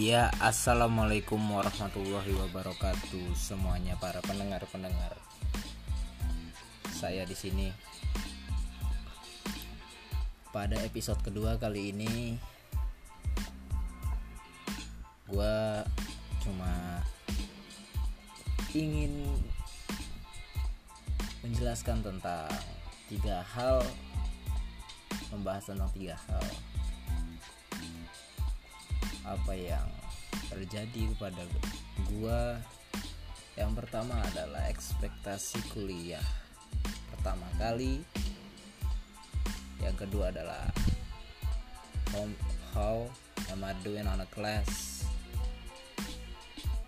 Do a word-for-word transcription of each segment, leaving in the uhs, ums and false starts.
Ya, assalamualaikum warahmatullahi wabarakatuh semuanya para pendengar-pendengar. Saya di sini. Pada episode kedua kali ini gua cuma ingin menjelaskan tentang tiga hal, membahas tentang tiga hal apa yang terjadi kepada gua. Yang pertama adalah ekspektasi kuliah pertama kali. Yang kedua adalah how, how am I doing on a class,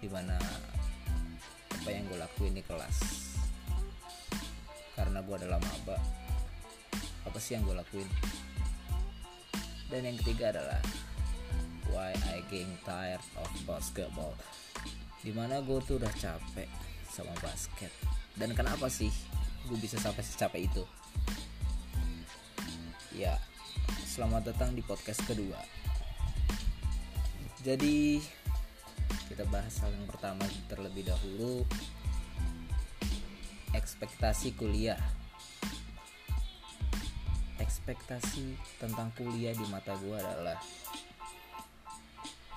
dimana apa yang gue lakuin di kelas karena gue adalah maba, apa sih yang gue lakuin. Dan yang ketiga adalah why I getting tired of basketball, dimana gue tuh udah capek sama basket dan kenapa sih gue bisa sampai secapek itu. Ya, selamat datang di podcast kedua. Jadi kita bahas hal yang pertama terlebih dahulu, ekspektasi kuliah. Ekspektasi tentang kuliah di mata gue adalah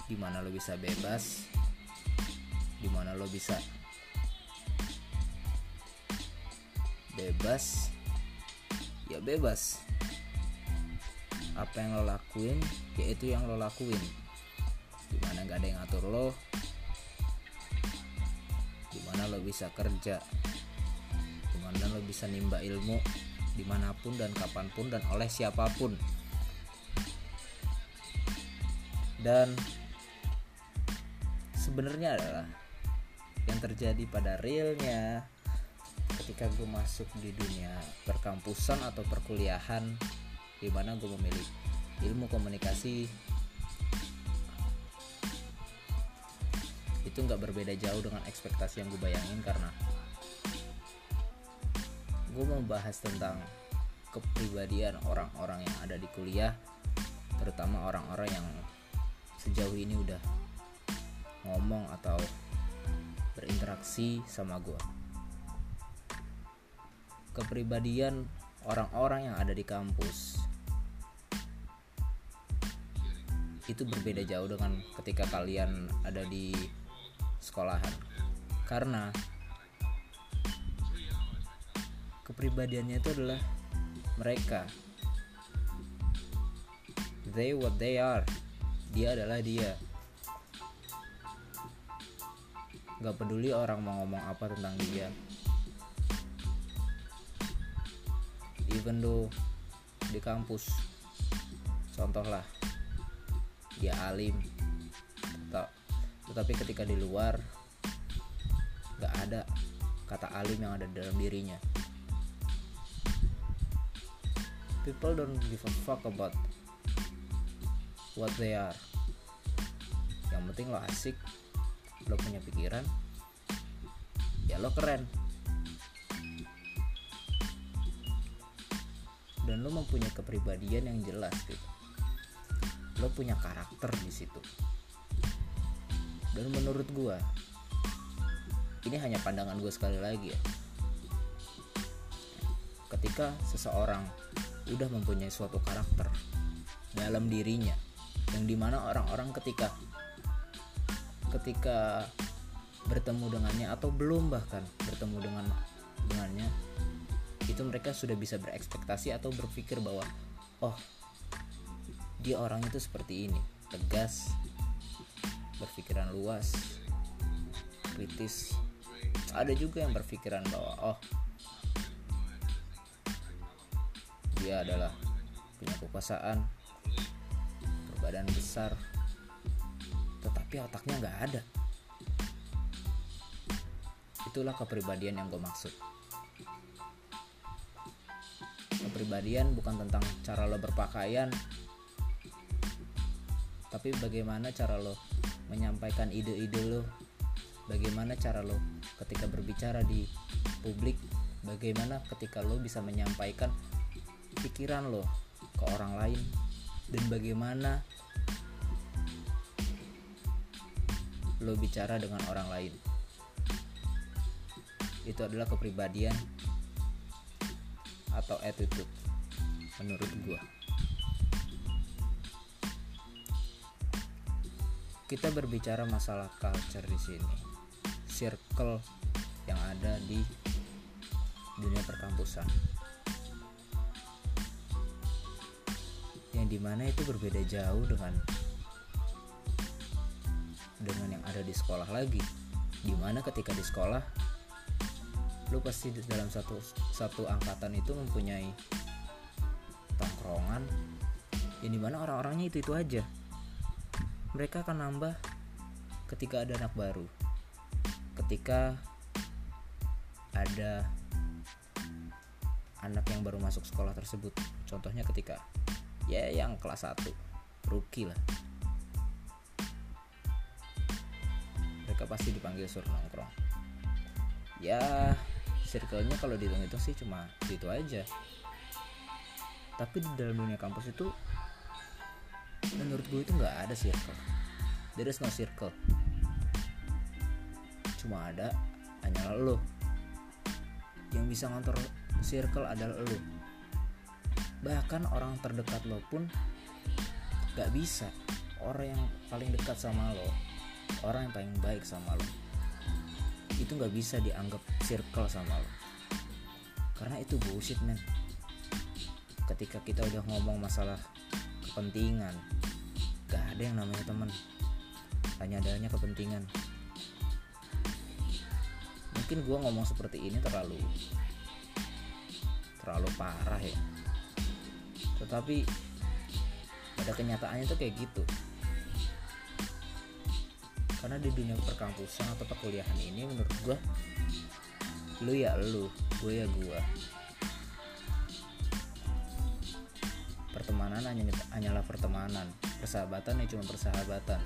dimana lo bisa bebas, dimana lo bisa bebas, ya bebas. Apa yang lo lakuin ya itu yang lo lakuin, dimana gak ada yang ngatur lo, dimana lo bisa kerja, dimana lo bisa nimba ilmu dimanapun dan kapanpun dan oleh siapapun. Dan sebenarnya adalah yang terjadi pada realnya ketika gue masuk di dunia perkampusan atau perkuliahan, di mana gue memilih ilmu komunikasi, itu nggak berbeda jauh dengan ekspektasi yang gue bayangin. Karena gue mau bahas tentang kepribadian orang-orang yang ada di kuliah, terutama orang-orang yang sejauh ini udah ngomong atau berinteraksi sama gue. Kepribadian orang-orang yang ada di kampus itu berbeda jauh dengan ketika kalian ada di sekolahan, karena kepribadiannya itu adalah mereka, they what they are, dia adalah dia. Gak peduli orang mau ngomong apa tentang dia, even though di kampus contohlah dia alim, tetapi ketika di luar gak ada kata alim yang ada dalam dirinya. People don't give a fuck about what they are. Yang penting lo asik, lo punya pikiran, ya lo keren, dan lo mempunyai kepribadian yang jelas gitu. Lo punya karakter di situ. Dan menurut gue, ini hanya pandangan gue sekali lagi ya, ketika seseorang udah mempunyai suatu karakter dalam dirinya, yang dimana orang-orang ketika ketika bertemu dengannya atau belum bahkan bertemu dengan dengannya, itu mereka sudah bisa berekspektasi atau berpikir bahwa oh, dia orang itu seperti ini, tegas, berpikiran luas, kritis. Ada juga yang berpikiran bahwa oh, dia adalah punya kekuasaan, berbadan besar, tetapi otaknya gak ada. Itulah kepribadian yang gue maksud. Kepribadian bukan tentang cara lo berpakaian, tapi bagaimana cara lo menyampaikan ide-ide lo, bagaimana cara lo ketika berbicara di publik, bagaimana ketika lo bisa menyampaikan pikiran lo ke orang lain, dan bagaimana lo bicara dengan orang lain. Itu adalah kepribadian atau attitude menurut gua. Kita berbicara masalah culture di sini, circle yang ada di dunia perkampusan, yang dimana itu berbeda jauh dengan dengan yang ada di sekolah lagi. Dimana ketika di sekolah, lu pasti dalam satu satu angkatan itu mempunyai tongkrongan yang dimana orang-orangnya itu itu aja. Mereka akan nambah ketika ada anak baru, ketika ada anak yang baru masuk sekolah tersebut. Contohnya ketika ya yang kelas satu, rookie lah, mereka pasti dipanggil suruh nongkrong. Ya circle-nya kalau dihitung-hitung sih cuma itu aja. Tapi di dalam dunia kampus itu menurut gue itu gak ada circle. There is no circle. Cuma ada hanya lo. Yang bisa ngontrol circle adalah lo. Bahkan orang terdekat lo pun gak bisa. Orang yang paling dekat sama lo, orang yang paling baik sama lo, itu gak bisa dianggap circle sama lo. Karena itu bullshit, man. Ketika kita udah ngomong masalah kepentingan, gak ada yang namanya teman, hanya adanya kepentingan. Mungkin gue ngomong seperti ini terlalu terlalu parah ya, tetapi pada kenyataannya tuh kayak gitu. Karena di dunia perkampusan atau perkuliahan ini menurut gue, lu ya lu, gue ya gue, pertemanan hanya hanyalah pertemanan, persahabatan ya cuma persahabatan.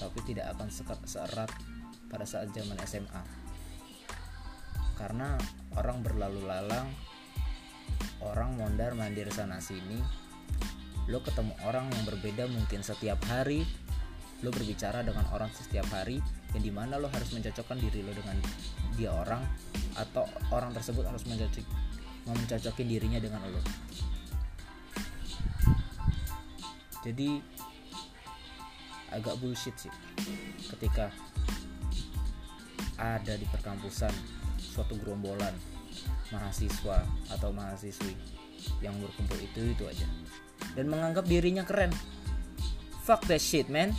Tapi tidak akan seerat pada saat zaman S M A, karena orang berlalu lalang, orang mondar mandir sana sini. Lo ketemu orang yang berbeda mungkin setiap hari, lo berbicara dengan orang setiap hari, yang dimana lo harus mencocokkan diri lo dengan dia orang, atau orang tersebut harus mencocok mencocokin dirinya dengan lo. Jadi agak bullshit sih ketika ada di perkampusan suatu gerombolan mahasiswa atau mahasiswi yang berkumpul itu-itu aja dan menganggap dirinya keren. Fuck that shit, man.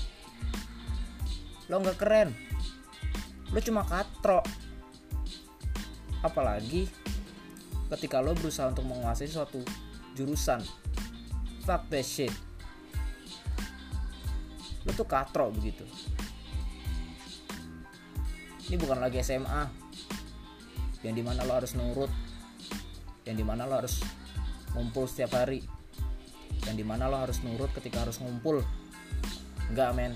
Lo gak keren, lo cuma katrok. Apalagi ketika lo berusaha untuk menguasai suatu jurusan, fuck that shit, lo tuh katro begitu. Ini bukan lagi S M A yang dimana lo harus nurut, yang dimana lo harus ngumpul setiap hari, yang dimana lo harus nurut ketika harus ngumpul. Enggak, men.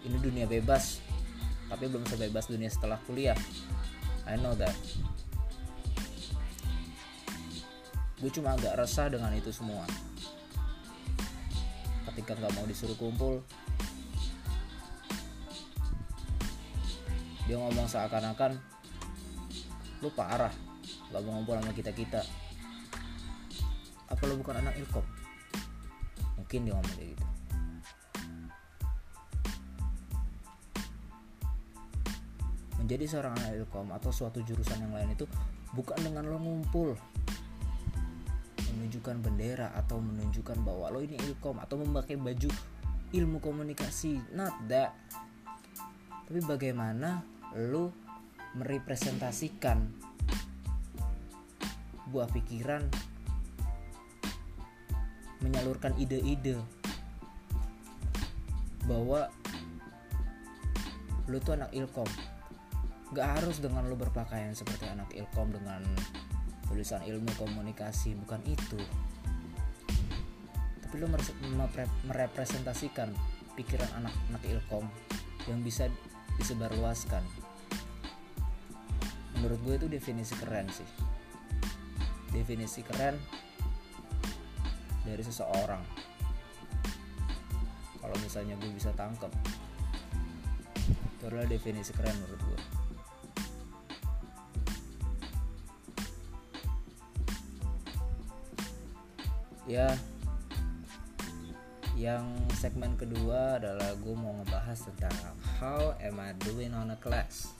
Ini dunia bebas, tapi belum sebebas dunia setelah kuliah. I know that. Gue cuma agak resah dengan itu semua. Ketika gak mau disuruh kumpul, dia ngomong seakan-akan, lu parah, gak mau ngumpul sama kita-kita, apa lu bukan anak ilkom? Mungkin dia ngomong kayak gitu. Menjadi seorang anak ilkom atau suatu jurusan yang lain itu bukan dengan lu ngumpul, menunjukkan bendera atau menunjukkan bahwa lo ini ilkom atau memakai baju ilmu komunikasi, not that. Tapi bagaimana lo merepresentasikan buah pikiran, menyalurkan ide-ide bahwa lo tuh anak ilkom. Gak harus dengan lo berpakaian seperti anak ilkom dengan tulisan ilmu komunikasi, bukan itu. Tapi lo merepresentasikan pikiran anak-anak ilkom yang bisa disebarluaskan. Menurut gue itu definisi keren sih. Definisi keren dari seseorang. Kalau misalnya gue bisa tangkep Itu adalah definisi keren menurut gue. Ya, yang segmen kedua adalah gue mau ngebahas tentang how am I doing on a class.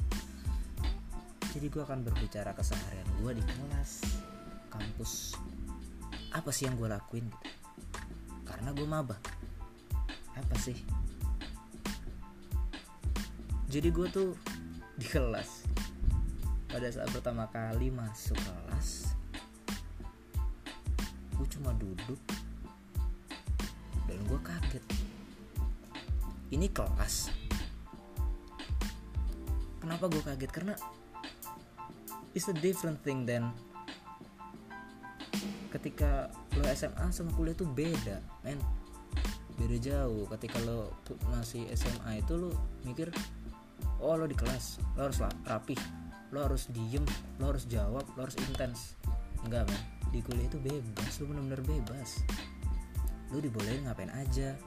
Jadi gue akan berbicara keseharian gue di kelas, kampus, apa sih yang gue lakuin gitu. Karena gue maba, apa sih? Jadi gue tuh di kelas, pada saat pertama kali masuk kelas, gue cuma duduk. Dan gue kaget, ini kelas. Kenapa gue kaget? Karena it's a different thing than ketika lo S M A sama kuliah tuh beda, men. Beda jauh. Ketika lo masih S M A itu lo mikir, oh lo di kelas, lo harus rapih, lo harus diem, lo harus jawab, lo harus intens. Enggak, men. Di kuliah itu bebas, lo benar-benar bebas. Lu dibolehin ngapain aja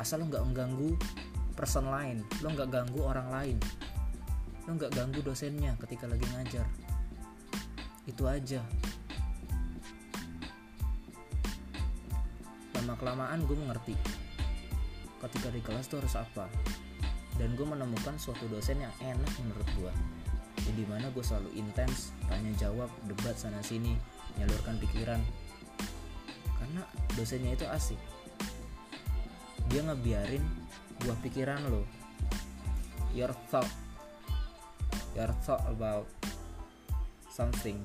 asal lu gak mengganggu person lain, lu gak ganggu orang lain, lu gak ganggu dosennya ketika lagi ngajar. Itu aja. Lama-kelamaan gue mengerti ketika di kelas tuh harus apa, dan gue menemukan suatu dosen yang enak menurut gue, di mana gue selalu intens, tanya jawab, debat sana sini, nyalurkan pikiran. Karena dosennya itu asik, dia ngebiarin buah pikiran lo, your thought, your thought about something.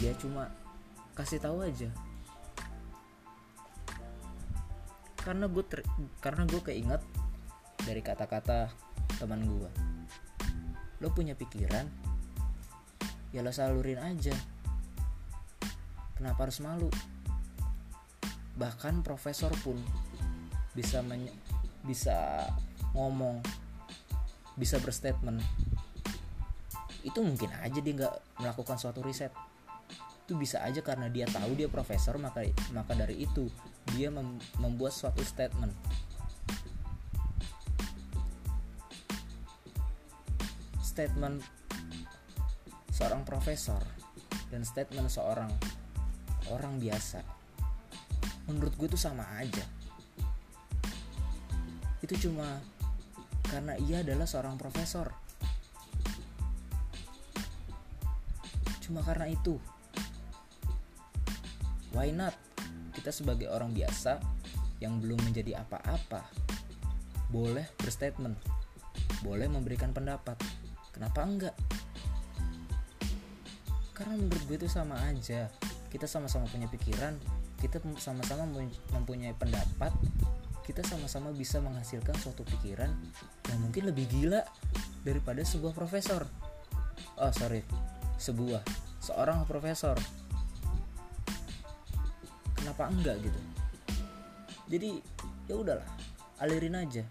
Dia cuma kasih tahu aja. Karena gue ter, karena gue keinget dari kata-kata teman gue, lo punya pikiran, ya lo salurin aja. Kenapa harus malu? Bahkan profesor pun bisa menye- bisa ngomong, bisa berstatement. Itu mungkin aja dia nggak melakukan suatu riset. Itu bisa aja karena dia tahu dia profesor, maka maka dari itu dia mem- membuat suatu statement. Statement seorang profesor dan statement seorang orang biasa, menurut gue tuh sama aja. Itu cuma karena ia adalah seorang profesor. Cuma karena itu, why not? Kita sebagai orang biasa yang belum menjadi apa-apa, boleh berstatement, boleh memberikan pendapat. Kenapa enggak? Karena menurut gue itu sama aja. Kita sama-sama punya pikiran, kita sama-sama mempunyai pendapat, kita sama-sama bisa menghasilkan suatu pikiran yang mungkin lebih gila daripada sebuah profesor. Oh sorry, sebuah, seorang profesor. Kenapa enggak gitu? Jadi ya udahlah, alirin aja.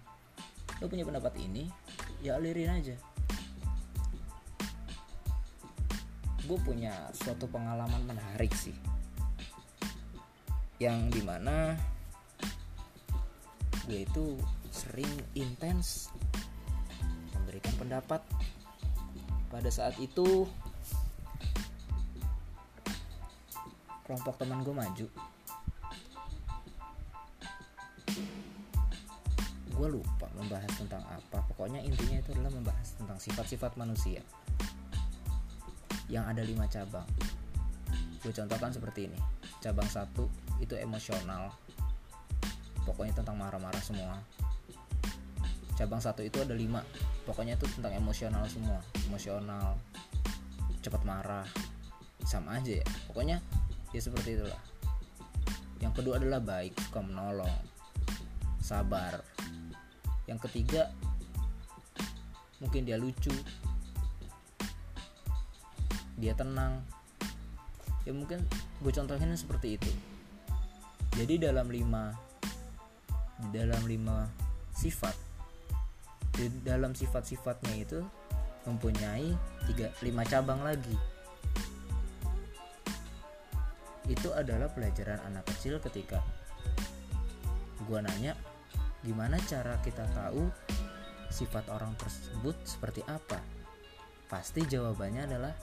Lo punya pendapat ini, ya alirin aja. Gue punya suatu pengalaman menarik sih, yang dimana gue itu sering intens memberikan pendapat. Pada saat itu kelompok teman gue maju. Gue lupa membahas tentang apa. Pokoknya intinya itu adalah membahas tentang sifat-sifat manusia yang ada lima cabang. Gue contohkan seperti ini. Cabang satu itu emosional, pokoknya tentang marah-marah semua. Cabang satu itu ada lima, pokoknya itu tentang emosional semua. Emosional, cepat marah, sama aja ya. Pokoknya ya seperti itulah. Yang kedua adalah baik, suka menolong, sabar. Yang ketiga mungkin dia lucu, dia tenang. Ya mungkin gue contohin seperti itu. Jadi dalam lima dalam lima sifat, di dalam sifat-sifatnya itu mempunyai tiga, lima cabang lagi. Itu adalah pelajaran anak kecil ketika Gue nanya, gimana cara kita tahu sifat orang tersebut seperti apa? Pasti jawabannya adalah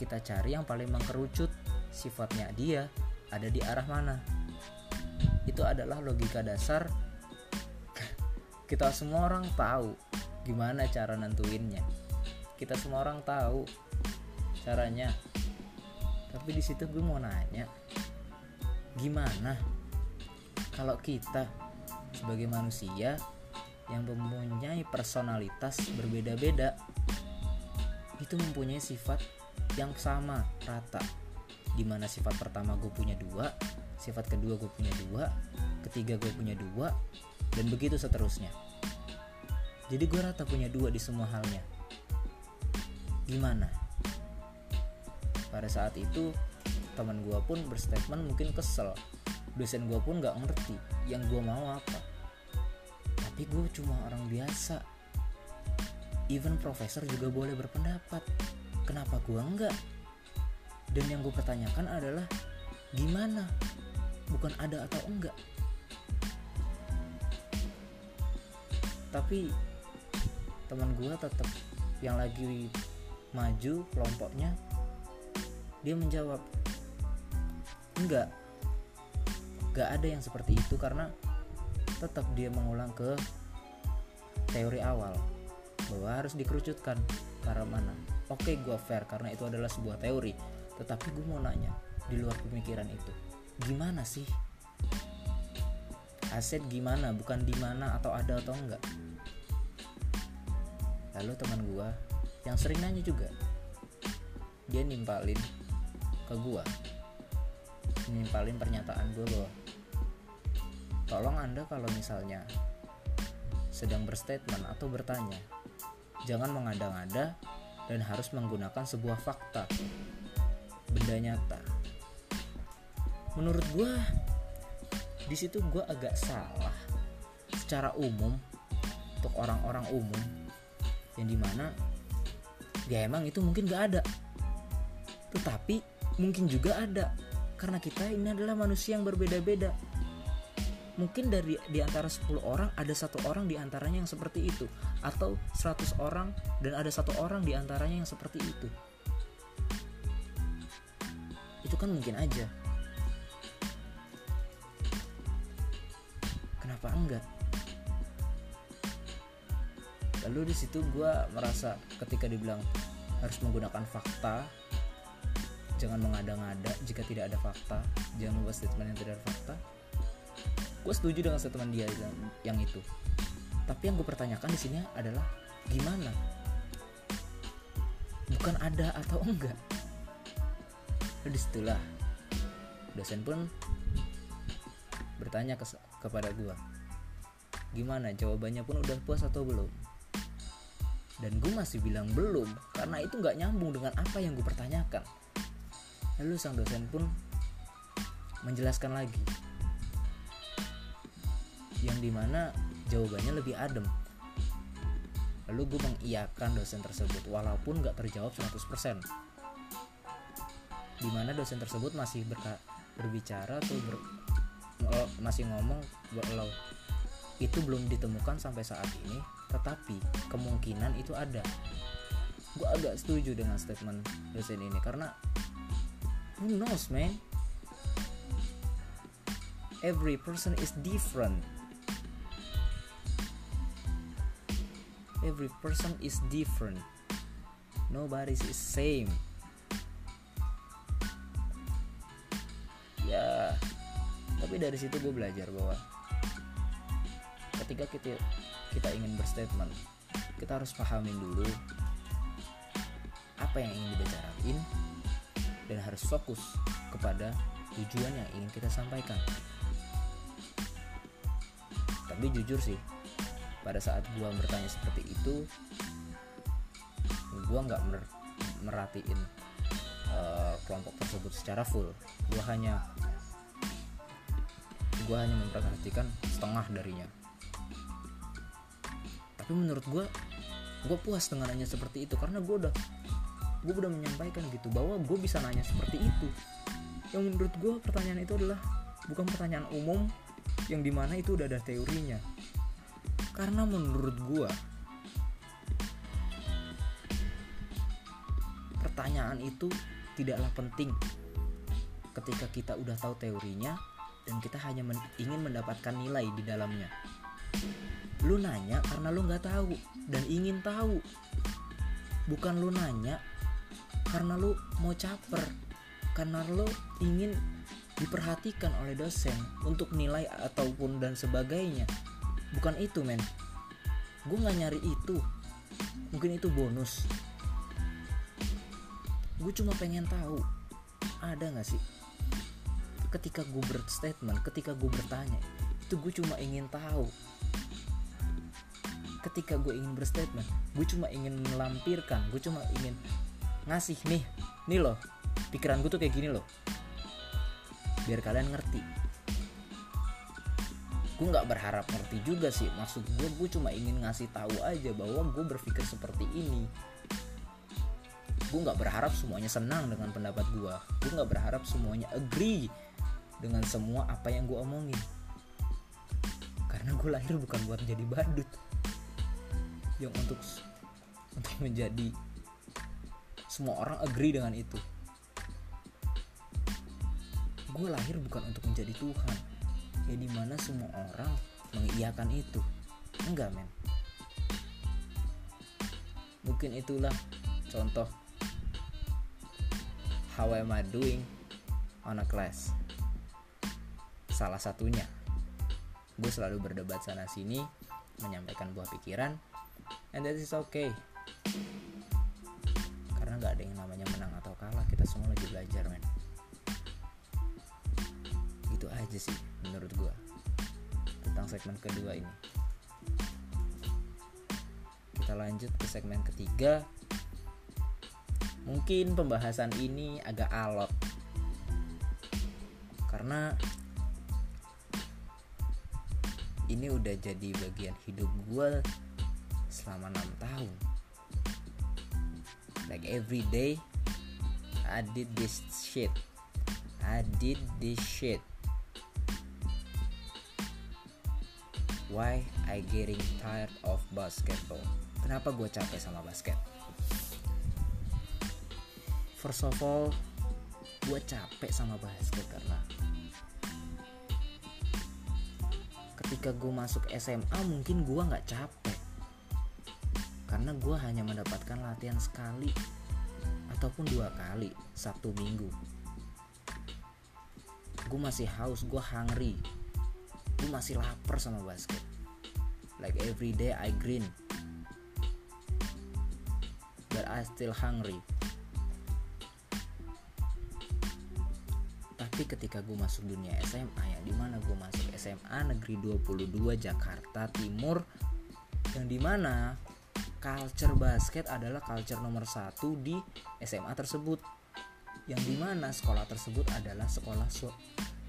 kita cari yang paling mengkerucut, sifatnya dia ada di arah mana. Itu adalah logika dasar. Kita semua orang tahu gimana cara nentuinnya. Kita semua orang tahu caranya. Tapi di situ gue mau nanya, gimana kalau kita sebagai manusia yang mempunyai personalitas berbeda-beda itu mempunyai sifat yang sama rata, dimana sifat pertama gue punya dua, sifat kedua gue punya dua, ketiga gue punya dua, dan begitu seterusnya. Jadi gue rata punya dua di semua halnya. Gimana? Pada saat itu teman gue pun berstatement mungkin kesel, dosen gue pun gak ngerti yang gue mau apa. Tapi gue cuma orang biasa. Even profesor juga boleh berpendapat, kenapa gue enggak? Dan yang gue pertanyakan adalah gimana, bukan ada atau enggak. Tapi teman gue tetap yang lagi maju kelompoknya, dia menjawab, enggak, enggak ada yang seperti itu, karena tetap dia mengulang ke teori awal bahwa harus dikerucutkan ke arah mana. Oke, gue fair karena itu adalah sebuah teori, tetapi gue mau nanya di luar pemikiran itu, gimana sih? Aset gimana, bukan di mana atau ada atau enggak. Lalu teman gue yang sering nanya juga, dia nimpalin ke gue, nimpalin pernyataan gue bahwa tolong anda kalau misalnya sedang berstatement atau bertanya, jangan mengada-ngada dan harus menggunakan sebuah fakta, benda nyata. Menurut gue di situ gue agak salah secara umum untuk orang-orang umum, yang dimana ya emang itu mungkin gak ada, tetapi mungkin juga ada. Karena kita ini adalah manusia yang berbeda-beda. Mungkin dari di antara sepuluh orang ada satu orang di antaranya yang seperti itu, atau seratus orang dan ada satu orang di antaranya yang seperti itu. Itu kan mungkin aja. Kenapa enggak? Lalu di situ gue merasa ketika dibilang harus menggunakan fakta, jangan mengada-ngada jika tidak ada fakta, jangan membuat statement yang tidak ada fakta. Gue setuju dengan statement dia yang itu. Tapi yang gue pertanyakan di sini adalah gimana? Bukan ada atau enggak. Lalu disitulah dosen pun bertanya kes- kepada gue, gimana jawabannya pun udah puas atau belum? Dan gue masih bilang belum, karena itu gak nyambung dengan apa yang gue pertanyakan. Lalu sang dosen pun menjelaskan lagi, yang dimana jawabannya lebih adem. Lalu gue mengiyakan dosen tersebut walaupun gak terjawab seratus persen. Dimana dosen tersebut masih berka- berbicara atau ber- oh, masih ngomong berlau. Itu belum ditemukan sampai saat ini, tetapi kemungkinan itu ada. Gue agak setuju dengan statement dosen ini karena who knows, man? Every person is different. Every person is different. Nobody is same. Ya, tapi dari situ gue belajar bahwa ketika kita kita ingin berstatement, kita harus pahamin dulu apa yang ingin dibicarain, dan harus fokus kepada tujuan yang ingin kita sampaikan. Tapi jujur sih, pada saat gua bertanya seperti itu, gua nggak mer- merhatiin uh, kelompok tersebut secara full. Gua hanya, gua hanya memperhatikan setengah darinya. Tapi menurut gua, gua puas dengan hanya seperti itu karena gua udah gue udah menyampaikan gitu bahwa gue bisa nanya seperti itu. Yang menurut gue pertanyaan itu adalah bukan pertanyaan umum, yang dimana itu udah ada teorinya. Karena menurut gua pertanyaan itu tidaklah penting ketika kita udah tahu teorinya dan kita hanya men- ingin mendapatkan nilai di dalamnya. Lu nanya karena lu nggak tahu dan ingin tahu, bukan lu nanya karena lu mau caper, karena lu ingin diperhatikan oleh dosen untuk nilai ataupun dan sebagainya. Bukan itu, men. Gue nggak nyari itu. Mungkin itu bonus. Gue cuma pengen tahu, ada nggak sih? Ketika gue berstatement, ketika gue bertanya, itu gue cuma ingin tahu. Ketika gue ingin berstatement, gue cuma ingin melampirkan, gue cuma ingin ngasih nih, nih loh, pikiran gue tuh kayak gini loh, biar kalian ngerti. Gue nggak berharap ngerti juga sih, maksud gue gue cuma ingin ngasih tahu aja bahwa gue berpikir seperti ini. Gue nggak berharap semuanya senang dengan pendapat gue, gue nggak berharap semuanya agree dengan semua apa yang gue omongin, karena gue lahir bukan buat jadi badut yang untuk untuk menjadi semua orang agree dengan itu. Gue lahir bukan untuk menjadi Tuhan, ya dimana semua orang mengiyakan itu. Enggak, men. Mungkin itulah contoh how am I doing on a class. Salah satunya, gue selalu berdebat sana sini, menyampaikan buah pikiran. And that is okay. Karena gak ada yang namanya menang atau kalah, kita semua lagi belajar, men. Itu aja sih menurut gue tentang segmen kedua ini. Kita lanjut ke segmen ketiga. Mungkin pembahasan ini agak alot, karena ini udah jadi bagian hidup gue selama enam tahun. Like every day I did this shit I did this shit. Why I getting tired of basketball? Kenapa gue capek sama basket? First of all, gue capek sama basket karena ketika gue masuk S M A mungkin gue gak capek, karena gue hanya mendapatkan latihan sekali ataupun dua kali Sabtu minggu. Gue masih haus, gue hungry, gue masih lapar sama basket. Like every day I green, but I still hungry. Tapi ketika gue masuk dunia S M A, yang dimana gue masuk S M A Negeri dua puluh dua Jakarta Timur, yang dimana culture basket adalah culture nomor satu di S M A tersebut, yang dimana sekolah tersebut adalah sekolah so-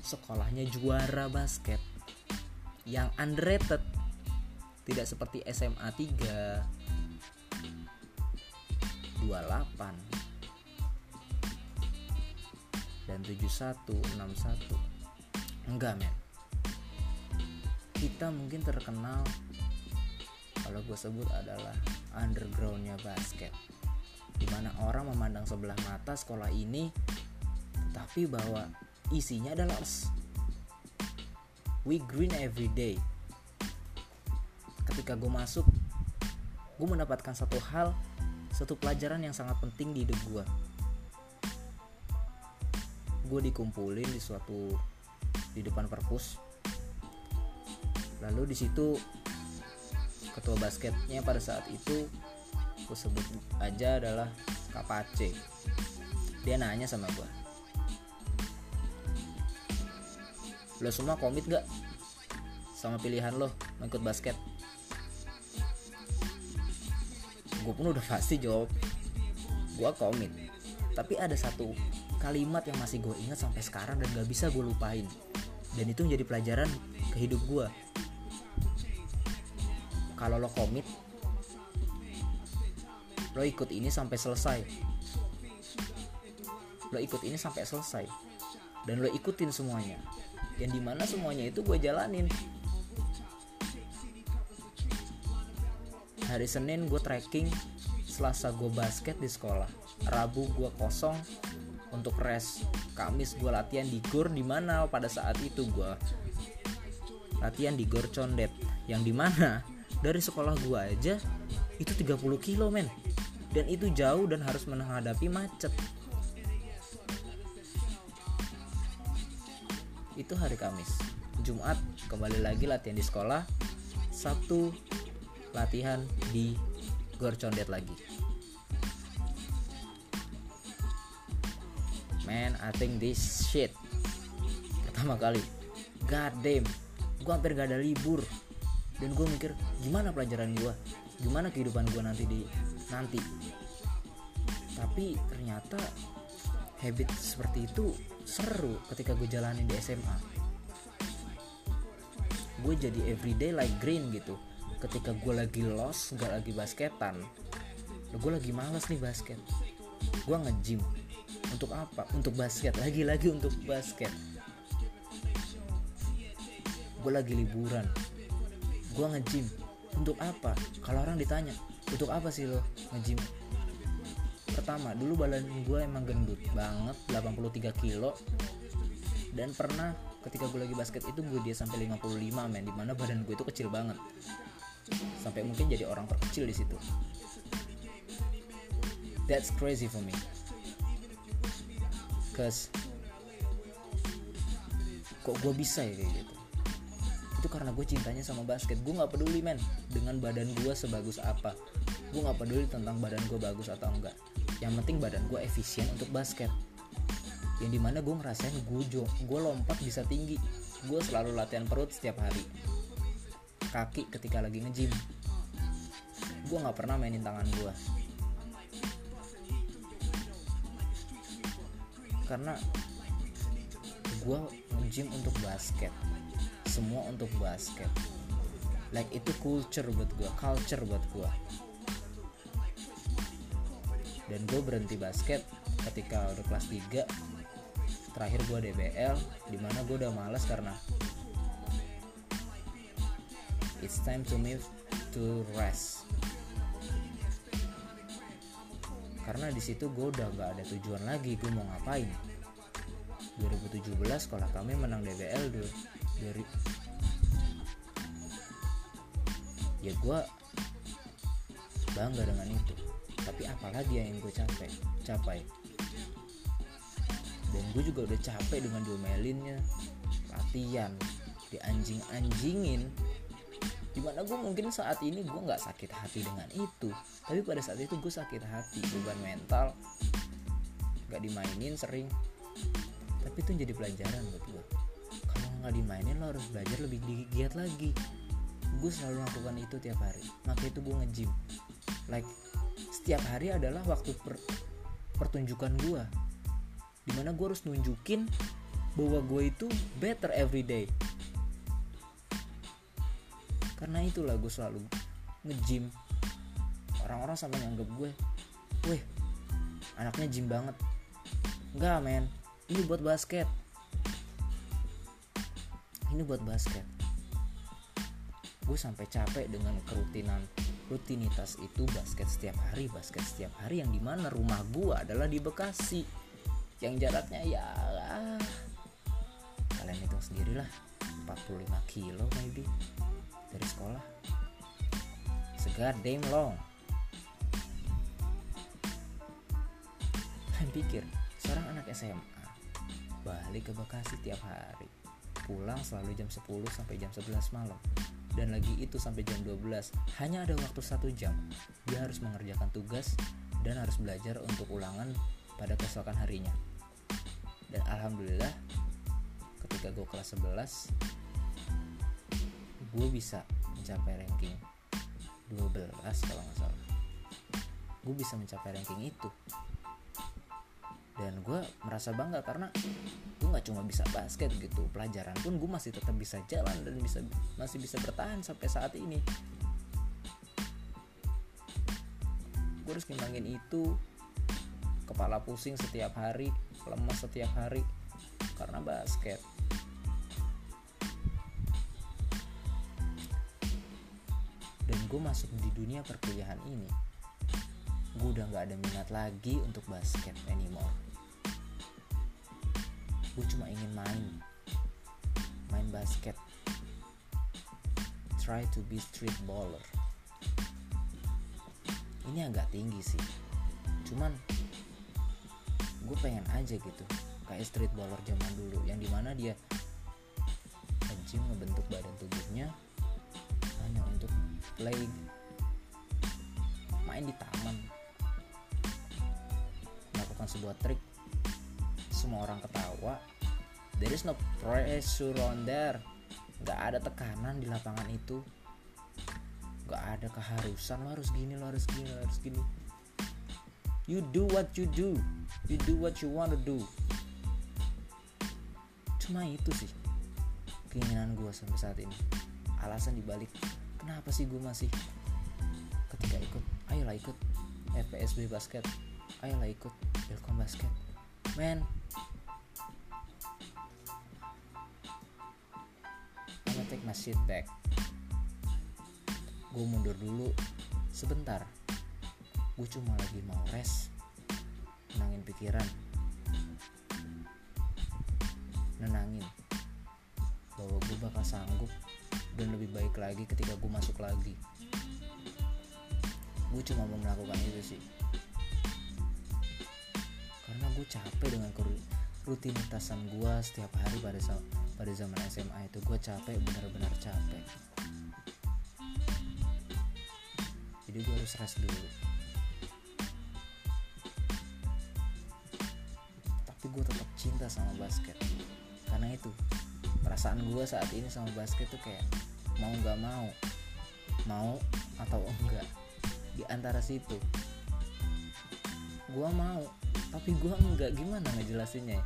sekolahnya juara basket yang underrated, tidak seperti S M A tiga, dua puluh delapan, dan tujuh puluh satu, enam puluh satu. Enggak, men. Kita mungkin terkenal, kalau gue sebut, adalah undergroundnya basket, dimana orang memandang sebelah mata sekolah ini, tapi bahwa isinya adalah we green every day. Ketika gue masuk, gue mendapatkan satu hal, satu pelajaran yang sangat penting di hidup gue. Gue dikumpulin di suatu di depan perpus, lalu di situ ketua basketnya pada saat itu, gue sebut aja adalah Kak Pace. Dia nanya sama gue, lo semua komit gak sama pilihan lo mengikut basket? Gue pun udah pasti jawab, gue komit. Tapi ada satu kalimat yang masih gue ingat sampai sekarang dan gak bisa gue lupain, dan itu menjadi pelajaran ke hidup gue. Kalau lo komit, lo ikut ini sampai selesai. Lo ikut ini sampai selesai. Dan lo ikutin semuanya. yang dimana semuanya itu gue jalanin. Hari Senin gue trekking, Selasa gue basket di sekolah, Rabu gue kosong untuk rest, Kamis gue latihan di gor dimana pada saat itu gue latihan di gor Condet, yang dimana dari sekolah gue aja itu tiga puluh kilo men, dan itu jauh dan harus menghadapi macet. Itu hari Kamis. Jumat kembali lagi latihan di sekolah, Sabtu latihan di gor Condet lagi. Man, I think this shit. Pertama kali, god damn, gue hampir gak ada libur. Dan gue mikir, gimana pelajaran gue, gimana kehidupan gue nanti di nanti. Tapi ternyata habit seperti itu seru ketika gue jalanin di S M A. Gue jadi everyday like green gitu. Ketika gue lagi lost, gak lagi basketan, gue lagi malas nih basket, gue nge-gym. Untuk apa? Untuk basket, lagi-lagi untuk basket. Gue lagi liburan, gue nge-gym. Untuk apa? Kalau orang ditanya, untuk apa sih lo nge-gym? Pertama, dulu badan gue emang gendut banget, delapan puluh tiga kilo. Dan pernah ketika gue lagi basket itu gue dia sampai lima puluh lima men, dimana badan gue itu kecil banget, sampai mungkin jadi orang terkecil di situ. That's crazy for me, cause kok gue bisa ya kayak gitu. Itu karena gue cintanya sama basket. Gue nggak peduli men dengan badan gue sebagus apa. Gue nggak peduli tentang badan gue bagus atau enggak. Yang penting badan gue efisien untuk basket. Yang dimana gue ngerasain gue jong, gue lompat bisa tinggi. Gue selalu latihan perut setiap hari. Kaki ketika lagi nge-gym, gue gak pernah mainin tangan gue, karena gue nge-gym untuk basket, semua untuk basket. Like itu culture buat gue, culture buat gue. Dan gue berhenti basket ketika udah kelas tiga. Terakhir gue D B L, dimana gue udah malas karena it's time to move to rest. Karena di situ gue udah gak ada tujuan lagi, gue mau ngapain. dua ribu tujuh belas sekolah kami menang D B L dulu. Dari ya gue bangga dengan itu. Tapi apalagi yang gue capek, capai. Dan gue juga udah capek dengan diomelinnya, latihan, dianjing-anjingin. Dimana gue mungkin saat ini gue gak sakit hati dengan itu, tapi pada saat itu gue sakit hati. Beban mental, gak dimainin sering. Tapi itu jadi pelajaran buat gue. Kalau gak dimainin lo harus belajar lebih giat lagi. Gue selalu lakukan itu tiap hari. Makanya itu gue nge-gym. Like setiap hari adalah waktu per- pertunjukan gue, dimana gue harus nunjukin bahwa gue itu better everyday. Karena itulah gue selalu nge-gym. Orang-orang sampai nganggep gue, weh, anaknya gym banget. Enggak men, ini buat basket. Ini buat basket. Gue sampai capek dengan kerutinan, rutinitas itu basket setiap hari, basket setiap hari, yang dimana rumah gue adalah di Bekasi, yang jaraknya ya lah, kalian hitung sendirilah, empat puluh lima kilo maybe dari sekolah. Segar damn long. Dan pikir seorang anak S M A balik ke Bekasi tiap hari, pulang selalu jam sepuluh sampai jam sebelas malam, dan lagi itu sampai jam dua belas. Hanya ada waktu satu jam. Dia harus mengerjakan tugas dan harus belajar untuk ulangan pada keesokan harinya. Dan alhamdulillah ketika gue kelas sebelas, gue bisa mencapai ranking dua belas kalau gak salah. Gue bisa mencapai ranking itu. Dan gue merasa bangga karena gue gak cuma bisa basket gitu, pelajaran pun gue masih tetap bisa jalan dan bisa masih bisa bertahan sampai saat ini. Gue harus ngimbangin itu. Kepala pusing setiap hari, lemas setiap hari, karena basket. dan gue masuk di dunia perkuliahan ini, gue udah gak ada minat lagi untuk basket anymore. Gue cuma ingin main main basket, try to be street baller. Ini agak tinggi sih, cuman gue pengen aja gitu kayak street baller zaman dulu, yang dimana dia nge-gym, ngebentuk badan tubuhnya hanya untuk play, main di taman, melakukan sebuah trik, semua orang ketawa. There is no pressure on there. Gak ada tekanan di lapangan itu, gak ada keharusan lo harus gini, lo harus gini, lo harus gini. You do what you do, you do what you want to do. Cuma itu sih keinginan gue sampai saat ini. Alasan dibalik kenapa sih gue masih ketika ikut, ayolah ikut F P S B basket, ayolah ikut Ilkom basket. Man, I'm gonna take my shit back. Gue mundur dulu sebentar. Gue cuma lagi mau rest, nenangin pikiran, nenangin bahwa gue bakal sanggup dan lebih baik lagi ketika gue masuk lagi. Gue cuma mau melakukan itu sih, karena gue capek dengan rutinitas gue setiap hari pada pada zaman S M A itu. Gue capek, benar-benar capek. Jadi gue harus rest dulu. Tapi gue tetap cinta sama basket, karena itu perasaan gue saat ini sama basket tuh kayak mau nggak mau, mau atau enggak, di antara situ. Gue mau tapi gue enggak, gimana ngejelasinnya ya?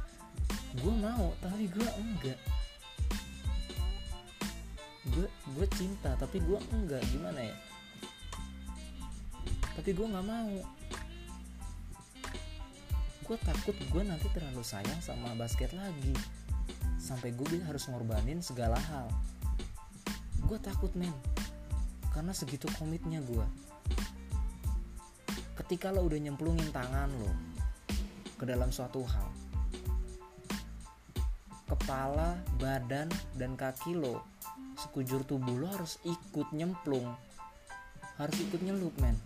Gue mau tapi gue enggak, gue gue cinta tapi gue enggak, gimana ya? Tapi gue nggak mau. Gue takut gue nanti terlalu sayang sama basket lagi sampai gue harus ngorbanin segala hal. Gue takut men, karena segitu komitnya gue. Ketika lo udah nyemplungin tangan lo ke dalam suatu hal, kepala, badan, dan kaki lo, sekujur tubuh lo harus ikut nyemplung, harus ikut nyelup men.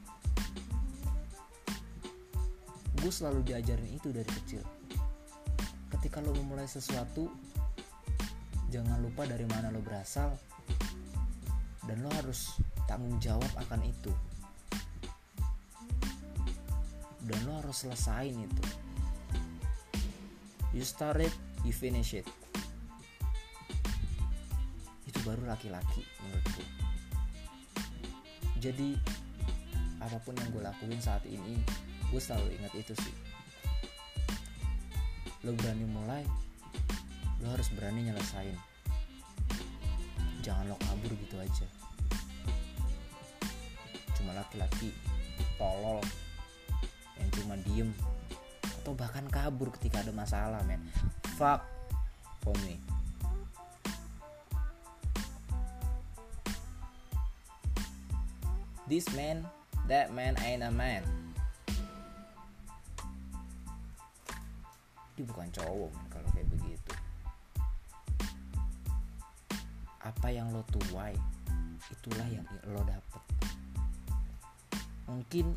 Gue selalu diajarin itu dari kecil. Ketika lo memulai sesuatu, jangan lupa dari mana lo berasal, dan lo harus tanggung jawab akan itu, dan lo harus selesain itu. You start it, you finish it. Itu baru laki-laki menurutku. Jadi apapun yang gue lakuin saat ini, gue selalu ingat itu sih. Lo berani mulai, lo harus berani nyelesain. Jangan lo kabur gitu aja. Cuma laki-laki tolol yang cuma diem atau bahkan kabur ketika ada masalah men. Fuck for me. This man, that man ain't a man. Dia bukan cowok men kalau kayak begitu. Apa yang lo tuai, itulah yang lo dapet. Mungkin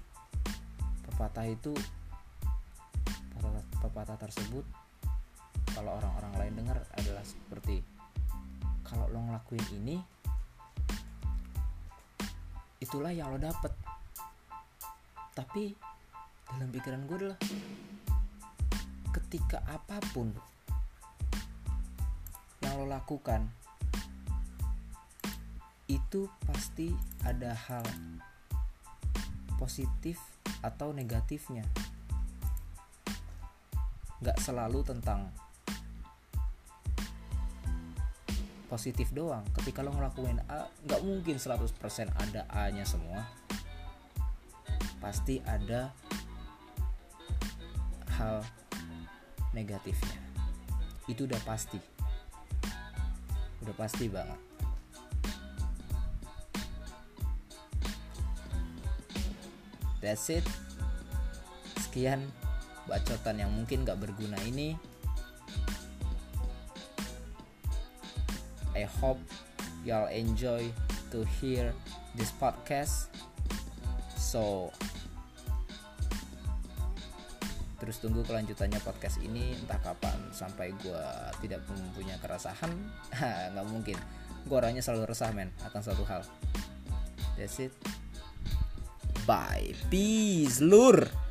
pepatah itu, pepatah tersebut kalau orang-orang lain dengar adalah seperti, kalau lo ngelakuin ini, itulah yang lo dapet. Tapi dalam pikiran gue adalah, ketika apapun yang lo lakukan, itu pasti ada hal positif atau negatifnya. Gak selalu tentang positif doang. Ketika lo ngelakuin A, gak mungkin seratus persen ada A nya semua. Pasti ada hal negatifnya. Itu udah pasti, udah pasti banget. That's it. Sekian bacotan yang mungkin gak berguna ini. I hope y'all enjoy to hear this podcast. So terus tunggu kelanjutannya podcast ini entah kapan, sampai gue tidak mempunyai keresahan. Nggak mungkin, gue orangnya selalu resah men akan suatu hal. That's it. Bye. Peace lur.